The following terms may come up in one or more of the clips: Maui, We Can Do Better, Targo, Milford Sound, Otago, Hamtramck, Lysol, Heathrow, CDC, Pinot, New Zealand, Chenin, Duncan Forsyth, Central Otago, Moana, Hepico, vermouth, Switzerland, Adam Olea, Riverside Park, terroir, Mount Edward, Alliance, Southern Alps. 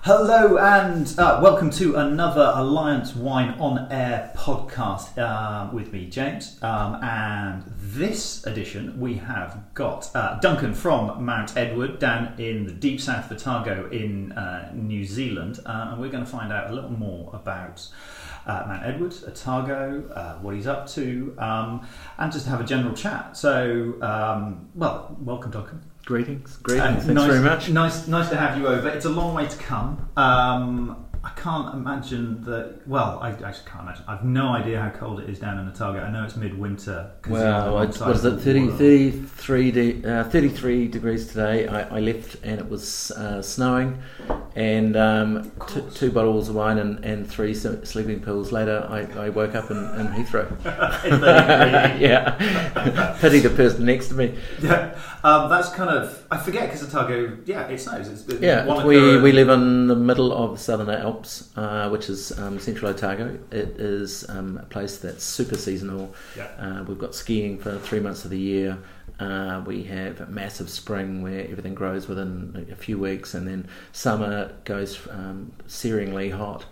Hello and welcome to another Alliance Wine On Air podcast with me, James. And this edition we have got Duncan from Mount Edward down in the deep south of Otago in New Zealand. And we're going to find out a little more about Mount Edward, Otago, what he's up to, and just have a general chat. So, welcome, Duncan. Greetings. Thanks very much. Nice to have you over. It's a long way to come. I can't imagine that. Well, I actually can't imagine. I've no idea how cold it is down in Otago. I know it's midwinter. Well, what is it? 33 degrees today. I left and it was snowing, and two bottles of wine and three sleeping pills later, I woke up in Heathrow. Yeah, pity the person next to me. Yeah, that's kind of, I forget because Otago. Yeah, it snows. We live in the middle of Southern Alps, which is Central Otago. It is a place that's super seasonal. Yeah. We've got skiing for 3 months of the year. We have a massive spring where everything grows within a few weeks, and then summer goes searingly hot.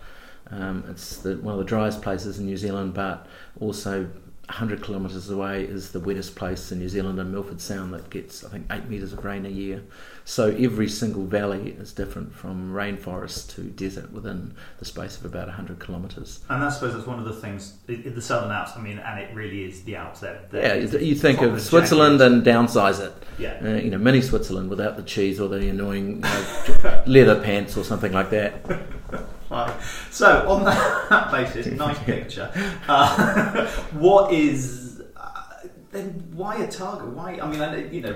It's one of the driest places in New Zealand, but also 100 kilometres away is the wettest place in New Zealand, in Milford Sound, that gets, I think, 8 metres of rain a year. So every single valley is different, from rainforest to desert, within the space of about 100 kilometres. And I suppose that's one of the things, in the Southern Alps, I mean, and it really is the Alps that... you think of Switzerland and downsize it. Yeah. Mini Switzerland without the cheese or the annoying leather pants or something like that. Right. So, on that basis, nice picture. What is then? Why Otago? Why? I mean,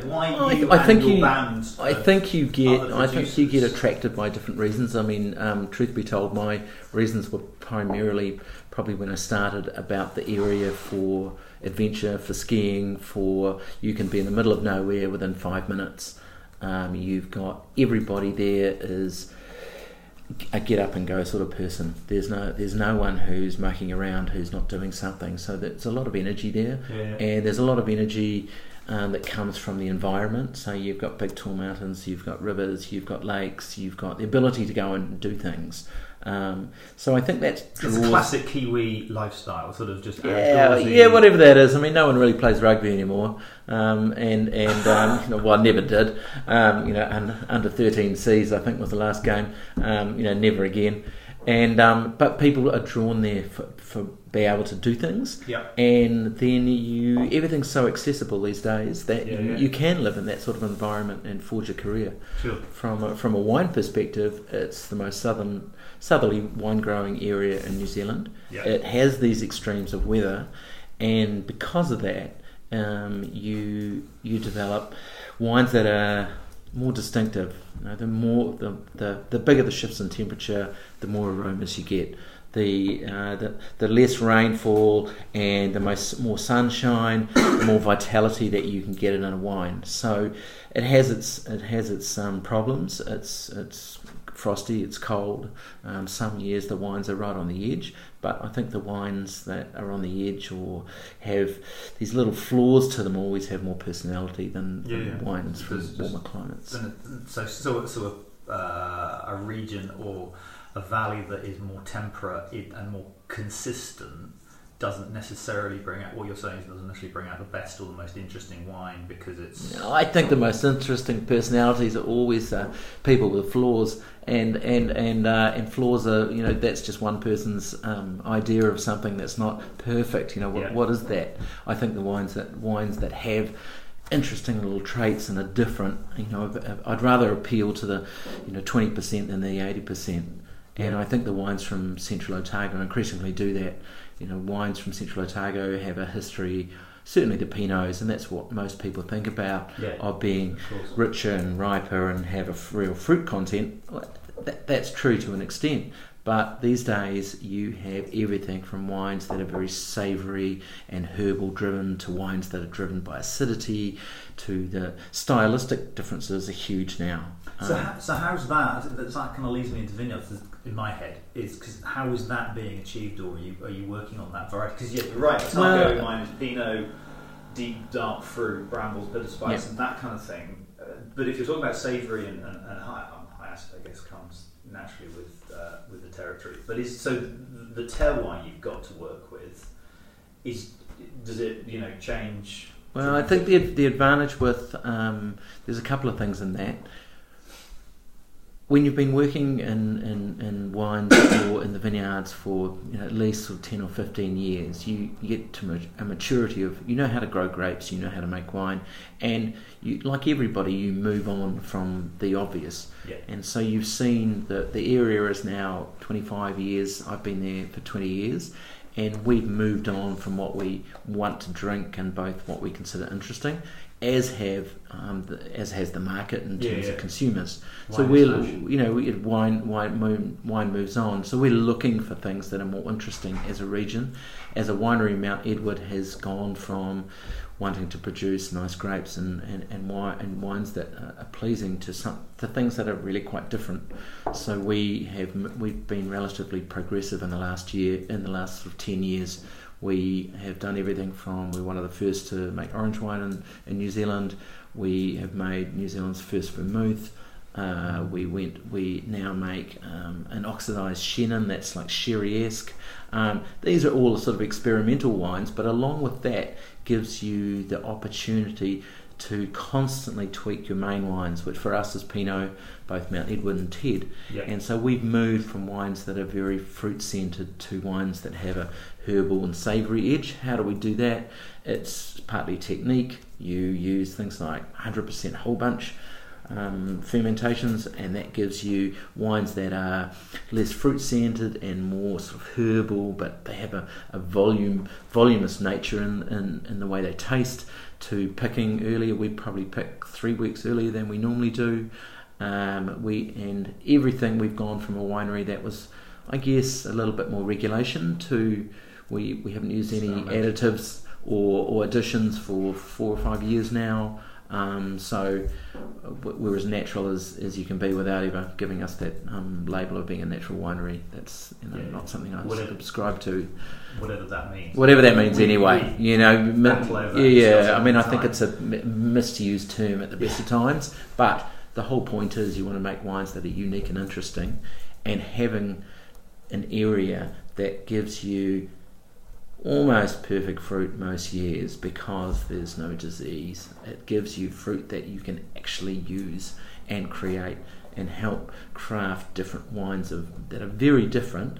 why I think you get attracted by different reasons. I mean, truth be told, my reasons were primarily, probably when I started, about the area for adventure, for skiing, for you can be in the middle of nowhere within 5 minutes. You've got everybody there is a get up and go sort of person. There's no one who's mucking around, who's not doing something. So there's a lot of energy there, and there's a lot of energy that comes from the environment. So you've got big tall mountains, you've got rivers, you've got lakes, you've got the ability to go and do things. So I think that's classic Kiwi lifestyle, sort of just whatever that is. I mean, no one really plays rugby anymore, I never did. Under 13Cs, I think, was the last game. Never again. And but people are drawn there for being able to do things. Yeah. And then everything's so accessible these days that you can live in that sort of environment and forge a career. Sure. From a wine perspective, it's the most southerly wine growing area in New Zealand. Yeah. It has these extremes of weather, and because of that, you develop wines that are more distinctive. The bigger the shifts in temperature, the more aromas you get. The less rainfall and the more sunshine, the more vitality that you can get in a wine. So it has its problems. It's frosty, it's cold. Some years the wines are right on the edge, but I think the wines that are on the edge or have these little flaws to them always have more personality than wines from warmer climates. So a region or a valley that is more temperate and more consistent doesn't necessarily bring out, what you're saying doesn't necessarily bring out the best or the most interesting wine, because it's... I think the most interesting personalities are always people with flaws, and flaws are, that's just one person's idea of something that's not perfect. What is that? I think the wines that have interesting little traits and are different, I'd rather appeal to the 20% than the 80%. And I think the wines from Central Otago increasingly do that. Wines from Central Otago have a history, certainly the Pinots, and that's what most people think about, of being richer and riper and have a real fruit content. That's true to an extent, but these days you have everything from wines that are very savoury and herbal driven to wines that are driven by acidity, to the stylistic differences are huge now. So how's that? That kind of leads me into vineyards. in my head is because how is that being achieved, or are you working on that variety? Because you're right, Targo, mine is Pinot, deep dark fruit, brambles, bit of spice, and that kind of thing. But if you're talking about savoury and high acid, I guess comes naturally with the territory. But so the terroir you've got to work with does it change? Well, I think the advantage with there's a couple of things in that. When you've been working in wines or in the vineyards for at least sort of 10 or 15 years, you get to a maturity of, you know how to grow grapes, you know how to make wine, and you, like everybody, you move on from the obvious. Yeah. And so you've seen that the area is now 25 years, I've been there for 20 years, and we've moved on from what we want to drink and both what we consider interesting, as has the market in terms of consumers. So wine moves on. So we're looking for things that are more interesting as a region. As a winery, Mount Edward has gone from wanting to produce nice grapes and wines that are pleasing to things that are really quite different. So we've been relatively progressive in the last year, in the last sort of 10 years. We have done everything from, we're one of the first to make orange wine in New Zealand. We have made New Zealand's first vermouth. We now make an oxidised Chenin that's like sherry-esque. These are all sort of experimental wines, but along with that gives you the opportunity to constantly tweak your main wines, which for us is Pinot, both Mount Edward and Ted. Yep. And so we've moved from wines that are very fruit-centred to wines that have a herbal and savoury edge. How do we do that? It's partly technique. You use things like 100% whole bunch fermentations, and that gives you wines that are less fruit-centred and more sort of herbal, but they have a voluminous nature in the way they taste. To picking earlier, we probably pick 3 weeks earlier than we normally do. And everything, we've gone from a winery that was, I guess, a little bit more regulation to we haven't used any additives or additions for 4 or 5 years now. So we're as natural as you can be without ever giving us that label of being a natural winery. That's not something I subscribe to. Whatever that means. Whatever that means, anyway. I think it's a misused term at the best of times. But the whole point is you want to make wines that are unique and interesting, and having an area that gives you almost perfect fruit most years because there's no disease. It gives you fruit that you can actually use and create and help craft different wines that are very different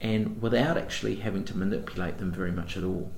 and without actually having to manipulate them very much at all.